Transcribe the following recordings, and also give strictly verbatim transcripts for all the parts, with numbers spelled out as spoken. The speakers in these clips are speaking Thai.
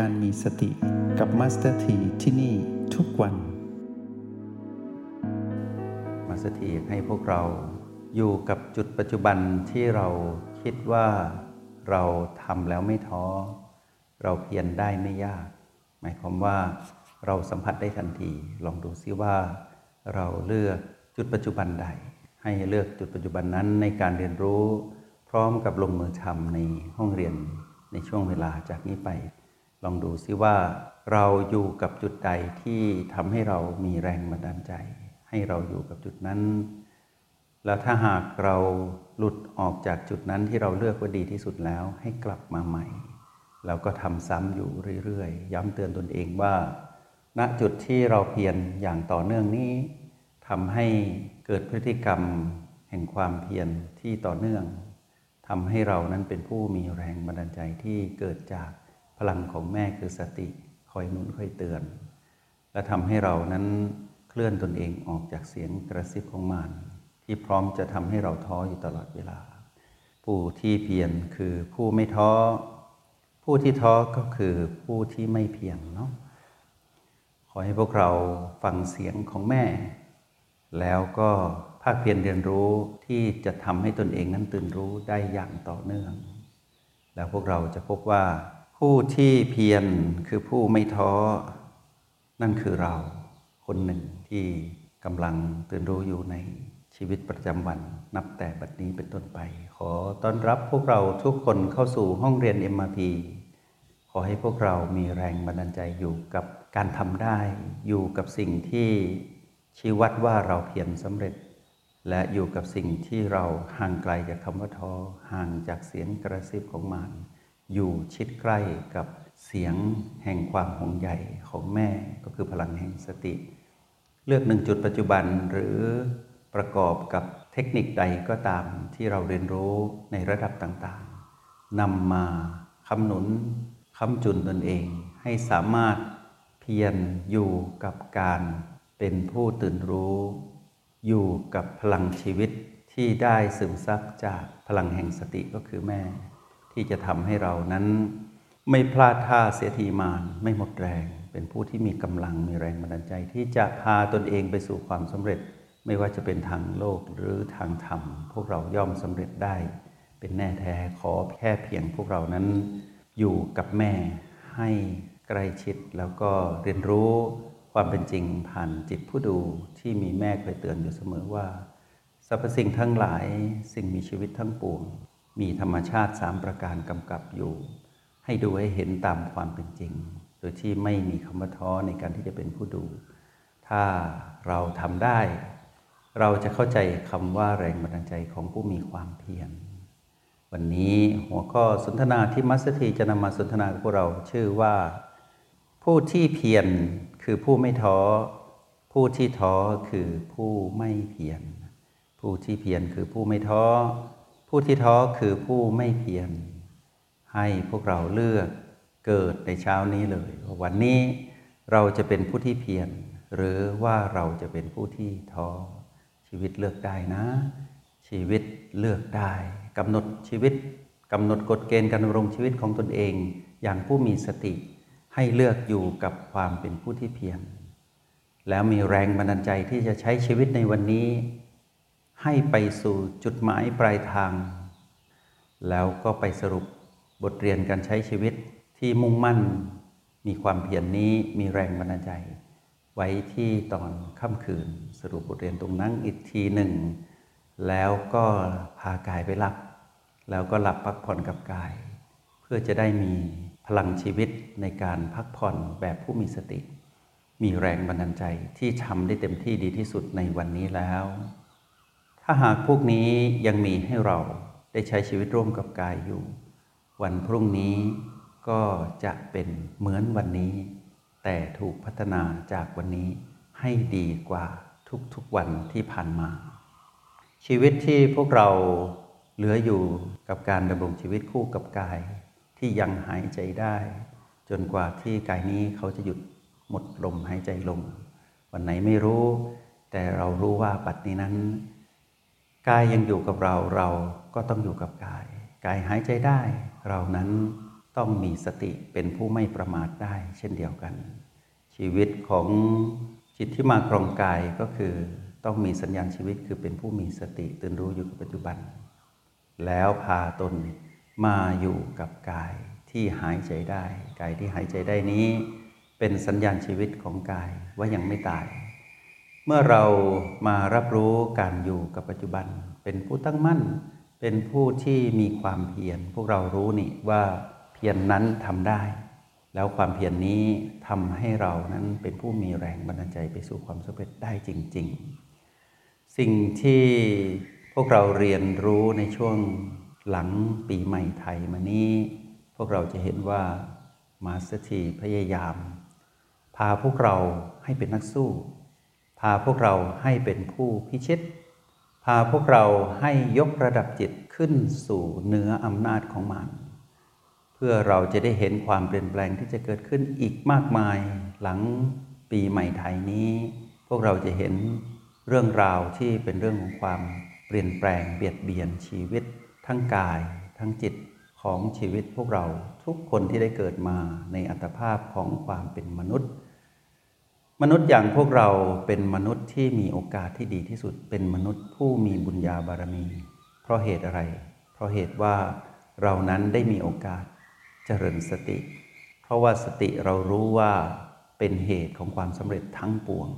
การมีสติกับมาสเตอร์ทีที่นี่ทุกวันมาสเตอร์ทีให้พวกเราอยู่กับจุดปัจจุบันที่เราคิดว่าเราทำแล้วไม่ท้อเราเพียรได้ไม่ยากหมายความว่าเราสัมผัสได้ทันทีลองดูซิว่าเราเลือกจุดปัจจุบันใดให้เลือกจุดปัจจุบันนั้นในการเรียนรู้พร้อมกับลงมือทำในห้องเรียนในช่วงเวลาจากนี้ไปลองดูซิว่าเราอยู่กับจุดใดที่ทำให้เรามีแรงบันดาลใจให้เราอยู่กับจุดนั้นแล้วถ้าหากเราหลุดออกจากจุดนั้นที่เราเลือกว่าดีที่สุดแล้วให้กลับมาใหม่เราก็ทำซ้ำอยู่เรื่อยๆย้ำเตือนตนเองว่าณจุดที่เราเพียรอย่างต่อเนื่องนี้ทำให้เกิดพฤติกรรมแห่งความเพียรที่ต่อเนื่องทำให้เรานั้นเป็นผู้มีแรงบันดาลใจที่เกิดจากพลังของแม่คือสติคอยหนุนคอยเตือนและทำให้เรานั้นเคลื่อนตนเองออกจากเสียงกระซิบของมารที่พร้อมจะทำให้เราท้ออยู่ตลอดเวลาผู้ที่เพียรคือผู้ไม่ท้อผู้ที่ท้อก็คือผู้ที่ไม่เพียรเนาะขอให้พวกเราฟังเสียงของแม่แล้วก็ภาคเพียรเรียนรู้ที่จะทำให้ตนเองนั้นตื่นรู้ได้อย่างต่อเนื่องแล้วพวกเราจะพบว่าผู้ที่เพียรคือผู้ไม่ท้อนั่นคือเราคนหนึ่งที่กำลังตื่นรู้อยู่ในชีวิตประจำวันนับแต่บัดนี้เป็นต้นไปขอต้อนรับพวกเราทุกคนเข้าสู่ห้องเรียน เอ็ม อาร์ พี ขอให้พวกเรามีแรงบันดาลใจอยู่กับการทำได้อยู่กับสิ่งที่ชี้วัดว่าเราเพียรสำเร็จและอยู่กับสิ่งที่เราห่างไกลจากคำว่าท้อห่างจากเสียงกระซิบของมารอยู่ชิดใกล้กับเสียงแห่งความห่วงใยของแม่ก็คือพลังแห่งสติเลือกหนึ่งจุดปัจจุบันหรือประกอบกับเทคนิคใดก็ตามที่เราเรียนรู้ในระดับต่างๆนำมาคำหนุนคำจุนตนเองให้สามารถเพียรอยู่กับการเป็นผู้ตื่นรู้อยู่กับพลังชีวิตที่ได้ซึมซับจากพลังแห่งสติก็คือแม่ที่จะทำให้เรานั้นไม่พลาดท่าเสียทีมารไม่หมดแรงเป็นผู้ที่มีกำลังมีแรงบันดาลใจที่จะพาตนเองไปสู่ความสำเร็จไม่ว่าจะเป็นทางโลกหรือทางธรรมพวกเราย่อมสำเร็จได้เป็นแน่แท้ขอแค่เพียงพวกเรานั้นอยู่กับแม่ให้ใกล้ชิดแล้วก็เรียนรู้ความเป็นจริงผ่านจิตผู้ดูที่มีแม่เคยเตือนอยู่เสมอว่าสรรพสิ่งทั้งหลายสิ่งมีชีวิตทั้งปวงมีธรรมชาติสามประการกำกับอยู่ให้ดูให้เห็นตามความเป็นจริงโดยที่ไม่มีคำว่าท้อในการที่จะเป็นผู้ดูถ้าเราทำได้เราจะเข้าใจคำว่าแรงบันดาลใจของผู้มีความเพียรวันนี้หัวข้อสนทนาที่มัสถีจะนำมาสนทนากับพวกเราชื่อว่าผู้ที่เพียรคือผู้ไม่ท้อผู้ที่ท้อคือผู้ไม่เพียรผู้ที่เพียรคือผู้ไม่ท้อผู้ที่ท้อคือผู้ไม่เพียรให้พวกเราเลือกเกิดในเช้านี้เลยว่าวันนี้เราจะเป็นผู้ที่เพียรหรือว่าเราจะเป็นผู้ที่ท้อชีวิตเลือกได้นะชีวิตเลือกได้กำหนดชีวิตกำหนดกฎเกณฑ์การดำรงชีวิตของตนเองอย่างผู้มีสติให้เลือกอยู่กับความเป็นผู้ที่เพียรแล้วมีแรงบันดาลใจที่จะใช้ชีวิตในวันนี้ให้ไปสู่จุดหมายปลายทางแล้วก็ไปสรุปบทเรียนการใช้ชีวิตที่มุ่งมั่นมีความเพียรนี้มีแรงบันดาลใจไว้ที่ตอนค่ำคืนสรุปบทเรียนตรงนั้นอีกทีหนึ่งแล้วก็พากายไปหลับแล้วก็หลับพักผ่อนกับกายเพื่อจะได้มีพลังชีวิตในการพักผ่อนแบบผู้มีสติมีแรงบันดาลใจที่ทำได้เต็มที่ดีที่สุดในวันนี้แล้วถ้าหากพวกนี้ยังมีให้เราได้ใช้ชีวิตร่วมกับกายอยู่วันพรุ่งนี้ก็จะเป็นเหมือนวันนี้แต่ถูกพัฒนาจากวันนี้ให้ดีกว่าทุกๆวันที่ผ่านมาชีวิตที่พวกเราเหลืออยู่กับการดำรงชีวิตคู่กับกายที่ยังหายใจได้จนกว่าที่กายนี้เขาจะหยุดหมดลมหายใจลงวันไหนไม่รู้แต่เรารู้ว่าปัจจุบันนั้นกายยังอยู่กับเราเราก็ต้องอยู่กับกายกายหายใจได้เรานั้น ต้องมีสติเป็นผู้ไม่ประมาทได้เช่นเดียวกันชีวิตของจิตที่มาครองกายก็คือต้องมีสัญญาณชีวิตคือเป็นผู้มีสติตื่นรู้อยู่กับปัจจุบันแล้วพาตนมาอยู่กับกายที่หายใจได้กายที่หายใจได้นี้เป็นสัญญาณชีวิตของกายว่ายังไม่ตายเมื่อเรามารับรู้การอยู่กับปัจจุบันเป็นผู้ตั้งมั่นเป็นผู้ที่มีความเพียรพวกเรารู้นี่ว่าเพียรนั้นทำได้แล้วความเพียรนี้ทำให้เรานั้นเป็นผู้มีแรงบันดาลใจไปสู่ความสำเร็จได้จริงๆสิ่งที่พวกเราเรียนรู้ในช่วงหลังปีใหม่ไทยมานี้พวกเราจะเห็นว่ามาสเตอร์ทีพยายามพาพวกเราให้เป็นนักสู้พาพวกเราให้เป็นผู้พิชิตพาพวกเราให้ยกระดับจิตขึ้นสู่เหนืออำนาจของมารเพื่อเราจะได้เห็นความเปลี่ยนแปลงที่จะเกิดขึ้นอีกมากมายหลังปีใหม่ไทยนี้พวกเราจะเห็นเรื่องราวที่เป็นเรื่องของความเปลี่ยนแปลงเบียดเบียนชีวิตทั้งกายทั้งจิตของชีวิตพวกเราทุกคนที่ได้เกิดมาในอัตภาพของความเป็นมนุษย์มนุษย์อย่างพวกเราเป็นมนุษย์ที่มีโอกาสที่ดีที่สุดเป็นมนุษย์ผู้มีบุญญาบารมีเพราะเหตุอะไรเพราะเหตุว่าเรานั้นได้มีโอกาสเจริญสติเพราะว่าสติเรารู้ว่าเป็นเหตุของความสำเร็จทั้งปวง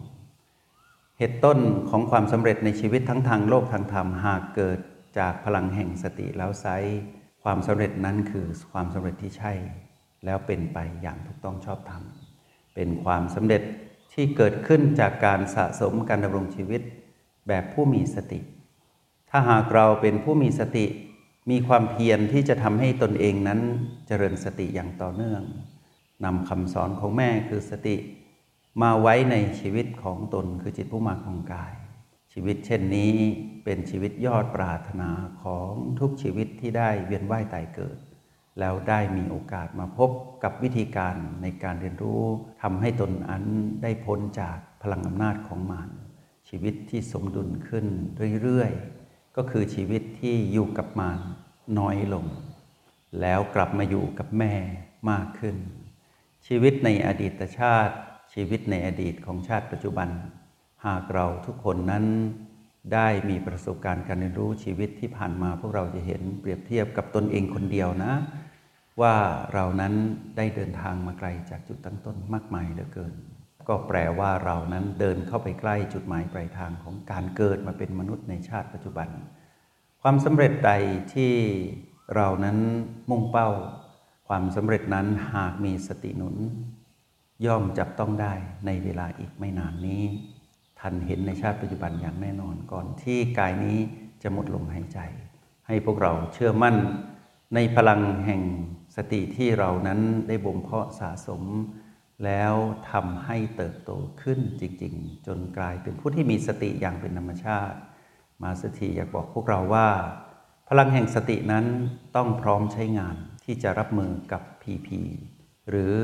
เหตุต้นของความสำเร็จในชีวิตทั้งทางโลกทางธรรมหากเกิดจากพลังแห่งสติแล้วไซความสำเร็จนั้นคือความสำเร็จที่ใช่แล้วเป็นไปอย่างถูกต้องชอบธรรมเป็นความสำเร็จที่เกิดขึ้นจากการสะสมการดำรงชีวิตแบบผู้มีสติถ้าหากเราเป็นผู้มีสติมีความเพียรที่จะทำให้ตนเองนั้นเจริญสติอย่างต่อเนื่องนำคำสอนของแม่คือสติมาไว้ในชีวิตของตนคือจิตผู้มาครองกายชีวิตเช่นนี้เป็นชีวิตยอดปรารถนาของทุกชีวิตที่ได้เวียนว่ายตายเกิดแล้วได้มีโอกาสมาพบกับวิธีการในการเรียนรู้ทำให้ตนอันได้พ้นจากพลังอำนาจของมารชีวิตที่สมดุลขึ้นเรื่อยๆก็คือชีวิตที่อยู่กับมารน้อยลงแล้วกลับมาอยู่กับแม่มากขึ้นชีวิตในอดีตชาติชีวิตในอดีตของชาติปัจจุบันหากเราทุกคนนั้นได้มีประสบการณ์การเรียนรู้ชีวิตที่ผ่านมาพวกเราจะเห็นเปรียบเทียบกับตนเองคนเดียวนะว่าเรานั้นได้เดินทางมาไกลจากจุดตั้งต้นมากมายเหลือเกินก็แปลว่าเรานั้นเดินเข้าไปใกล้จุดหมายปลายทางของการเกิดมาเป็นมนุษย์ในชาติปัจจุบันความสำเร็จใดที่เรานั้นมุ่งเป้าความสำเร็จนั้นหากมีสติหนุนย่อมจับต้องได้ในเวลาอีกไม่นานนี้ทันเห็นในชาติปัจจุบันอย่างแน่นอนก่อนที่กายนี้จะหมดลมหายใจให้พวกเราเชื่อมั่นในพลังแห่งสติที่เรานั้นได้บ่มเพาะสะสมแล้วทำให้เติบโตขึ้นจริงๆจนกลายเป็นผู้ที่มีสติอย่างเป็นธรรมชาติมาสถีอยากบอกพวกเราว่าพลังแห่งสตินั้นต้องพร้อมใช้งานที่จะรับมือกับ พี พี หรือ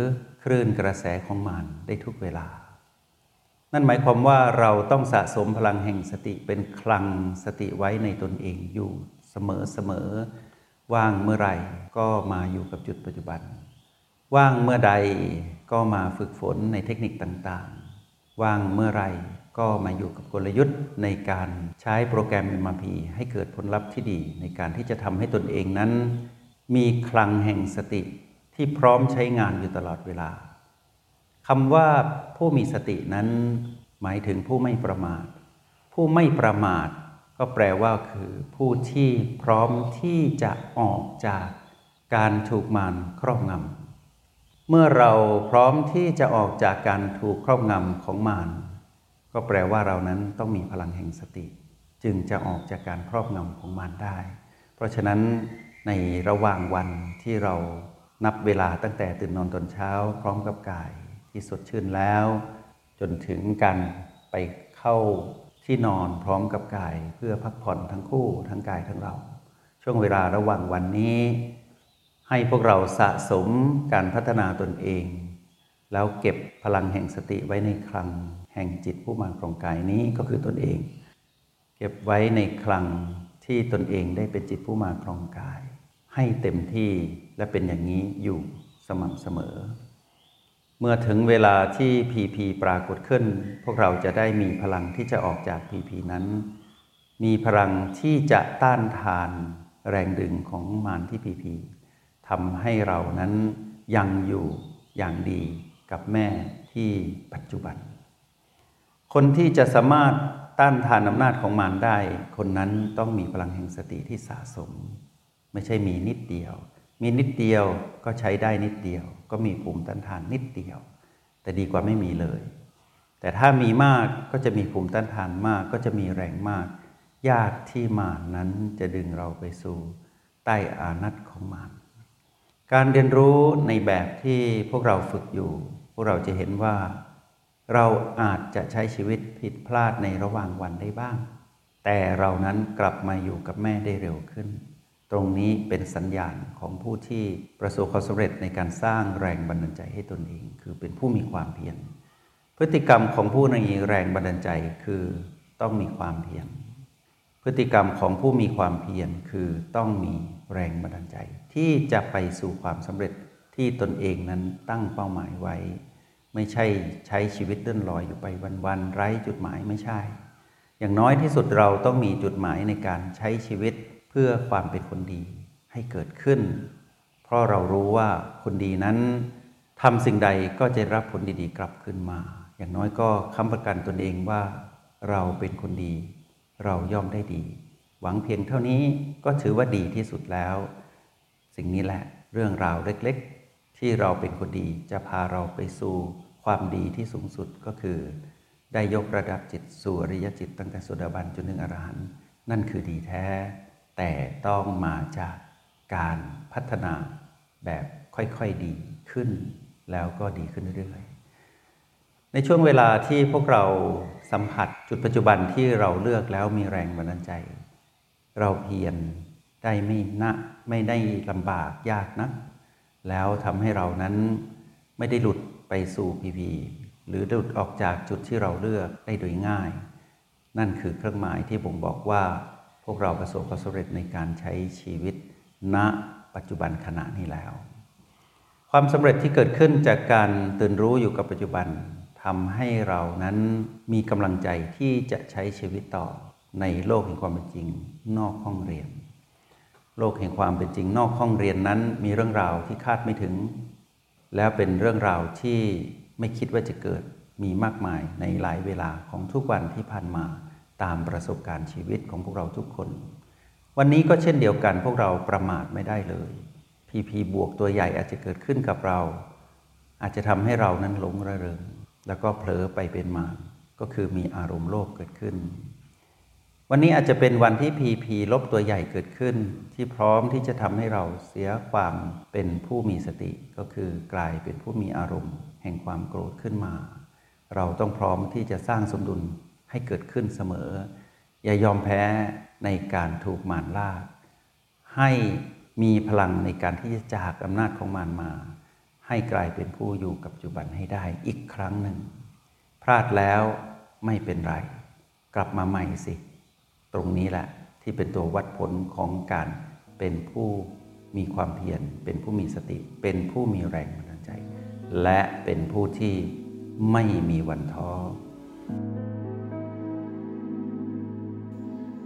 คลื่นกระแสของมารได้ทุกเวลานั่นหมายความว่าเราต้องสะสมพลังแห่งสติเป็นคลังสติไว้ในตนเองอยู่เสมอๆว่างเมื่อไหร่ก็มาอยู่กับจุดปัจจุบันว่างเมื่อใดก็มาฝึกฝนในเทคนิคต่างๆว่างเมื่อไหร่ก็มาอยู่กับกลยุทธ์ในการใช้โปรแกรม เอ็ม อาร์ พี ให้เกิดผลลัพธ์ที่ดีในการที่จะทำให้ตนเองนั้นมีคลังแห่งสติที่พร้อมใช้งานอยู่ตลอดเวลาคำว่าผู้มีสตินั้นหมายถึงผู้ไม่ประมาทผู้ไม่ประมาทก็แปลว่าคือผู้ที่พร้อมที่จะออกจากการถูกมารครอบงำเมื่อเราพร้อมที่จะออกจากการถูกครอบงำของมารก็แปลว่าเรานั้นต้องมีพลังแห่งสติจึงจะออกจากการครอบงำของมารได้เพราะฉะนั้นในระหว่างวันที่เรานับเวลาตั้งแต่ตื่นนอนตอนเช้าพร้อมกับกายที่สดชื่นแล้วจนถึงการไปเข้าที่นอนพร้อมกับกายเพื่อพักผ่อนทั้งคู่ทั้งกายทั้งเราช่วงเวลาระหว่างวันนี้ให้พวกเราสะสมการพัฒนาตนเองแล้วเก็บพลังแห่งสติไว้ในคลังแห่งจิตผู้มาครองกายนี้ก็คือตนเองเก็บไว้ในคลังที่ตนเองได้เป็นจิตผู้มาครองกาย ให้เต็มที่และเป็นอย่างนี้อยู่สม่ำเสมอเมื่อถึงเวลาที่ พี พี ปรากฏขึ้นพวกเราจะได้มีพลังที่จะออกจาก พี พี นั้นมีพลังที่จะต้านทานแรงดึงของมารที่ พี พี ทำให้เรานั้นยังอยู่อย่างดีกับแม่ที่ปัจจุบันคนที่จะสามารถต้านทานอำนาจของมารได้คนนั้นต้องมีพลังแห่งสติที่สะสมไม่ใช่มีนิดเดียวมีนิดเดียวก็ใช้ได้นิดเดียวก็มีภูมิต้านทานนิดเดียวแต่ดีกว่าไม่มีเลยแต่ถ้ามีมากก็จะมีภูมิต้านทานมากก็จะมีแรงมากยากที่มารนั้นจะดึงเราไปสู่ใต้อานัตของมารการเรียนรู้ในแบบที่พวกเราฝึกอยู่พวกเราจะเห็นว่าเราอาจจะใช้ชีวิตผิดพลาดในระหว่างวันได้บ้างแต่เรานั้นกลับมาอยู่กับแม่ได้เร็วขึ้นตรงนี้เป็นสัญญาณของผู้ที่ประสบความสำเร็จในการสร้างแรงบันดาลใจให้ตนเองคือเป็นผู้มีความเพียรพฤติกรรมของผู้มีแรงบันดาลใจคือต้องมีความเพียรพฤติกรรมของผู้มีความเพียรคือต้องมีแรงบันดาลใจที่จะไปสู่ความสำเร็จที่ตนเองนั้นตั้งเป้าหมายไว้ไม่ใช่ใช้ชีวิตเลื่อนลอยอยู่ไปวันๆไร้จุดหมายไม่ใช่อย่างน้อยที่สุดเราต้องมีจุดหมายในการใช้ชีวิตเพื่อความเป็นคนดีให้เกิดขึ้นเพราะเรารู้ว่าคนดีนั้นทำสิ่งใดก็จะรับผลดีๆกลับขึ้นมาอย่างน้อยก็ค้ำประกันตนเองว่าเราเป็นคนดีเราย่อมได้ดีหวังเพียงเท่านี้ก็ถือว่าดีที่สุดแล้วสิ่งนี้แหละเรื่องราวเล็กๆที่เราเป็นคนดีจะพาเราไปสู่ความดีที่สูงสุดก็คือได้ยกระดับจิตสู่อริยจิตตั้งแต่โสดาบันจนถึงอรหันต์นั่นคือดีแท้แต่ต้องมาจากการพัฒนาแบบค่อยๆดีขึ้นแล้วก็ดีขึ้นเรื่อยๆในช่วงเวลาที่พวกเราสัมผัสจุดปัจจุบันที่เราเลือกแล้วมีแรงบันดาลใจเราเพียรได้ไม่นะไม่ได้ลำบากยากนักแล้วทำให้เรานั้นไม่ได้หลุดไปสู่ พี พี หรือหลุดออกจากจุดที่เราเลือกได้โดยง่ายนั่นคือเครื่องหมายที่บ่งบอกว่าพวกเราประสบความสำเร็จในการใช้ชีวิตณปัจจุบันขณะนี้แล้วความสำเร็จที่เกิดขึ้นจากการตื่นรู้อยู่กับปัจจุบันทำให้เรานั้นมีกำลังใจที่จะใช้ชีวิตต่อในโลกแห่งความเป็นจริงนอกห้องเรียนโลกแห่งความเป็นจริงนอกห้องเรียนนั้นมีเรื่องราวที่คาดไม่ถึงแล้วเป็นเรื่องราวที่ไม่คิดว่าจะเกิดมีมากมายในหลายเวลาของทุกวันที่ผ่านมาตามประสบการณ์ชีวิตของพวกเราทุกคนวันนี้ก็เช่นเดียวกันพวกเราประมาทไม่ได้เลย พี พี บวกตัวใหญ่อาจจะเกิดขึ้นกับเราอาจจะทำให้เรานั้นหลงระเริงแล้วก็เผลอไปเป็นมารก็คือมีอารมณ์โลภเกิดขึ้นวันนี้อาจจะเป็นวันที่ พี พี ลบตัวใหญ่เกิดขึ้นที่พร้อมที่จะทำให้เราเสียความเป็นผู้มีสติก็คือกลายเป็นผู้มีอารมณ์แห่งความโกรธขึ้นมาเราต้องพร้อมที่จะสร้างสมดุลให้เกิดขึ้นเสมออย่ายอมแพ้ในการถูกมารลากให้มีพลังในการที่จะจากอำนาจของมารมาให้กลายเป็นผู้อยู่กับปัจจุบันให้ได้อีกครั้งหนึ่งพลาดแล้วไม่เป็นไรกลับมาใหม่สิตรงนี้แหละที่เป็นตัววัดผลของการเป็นผู้มีความเพียรเป็นผู้มีสติเป็นผู้มีแรงบันดาลใจและเป็นผู้ที่ไม่มีวันท้อ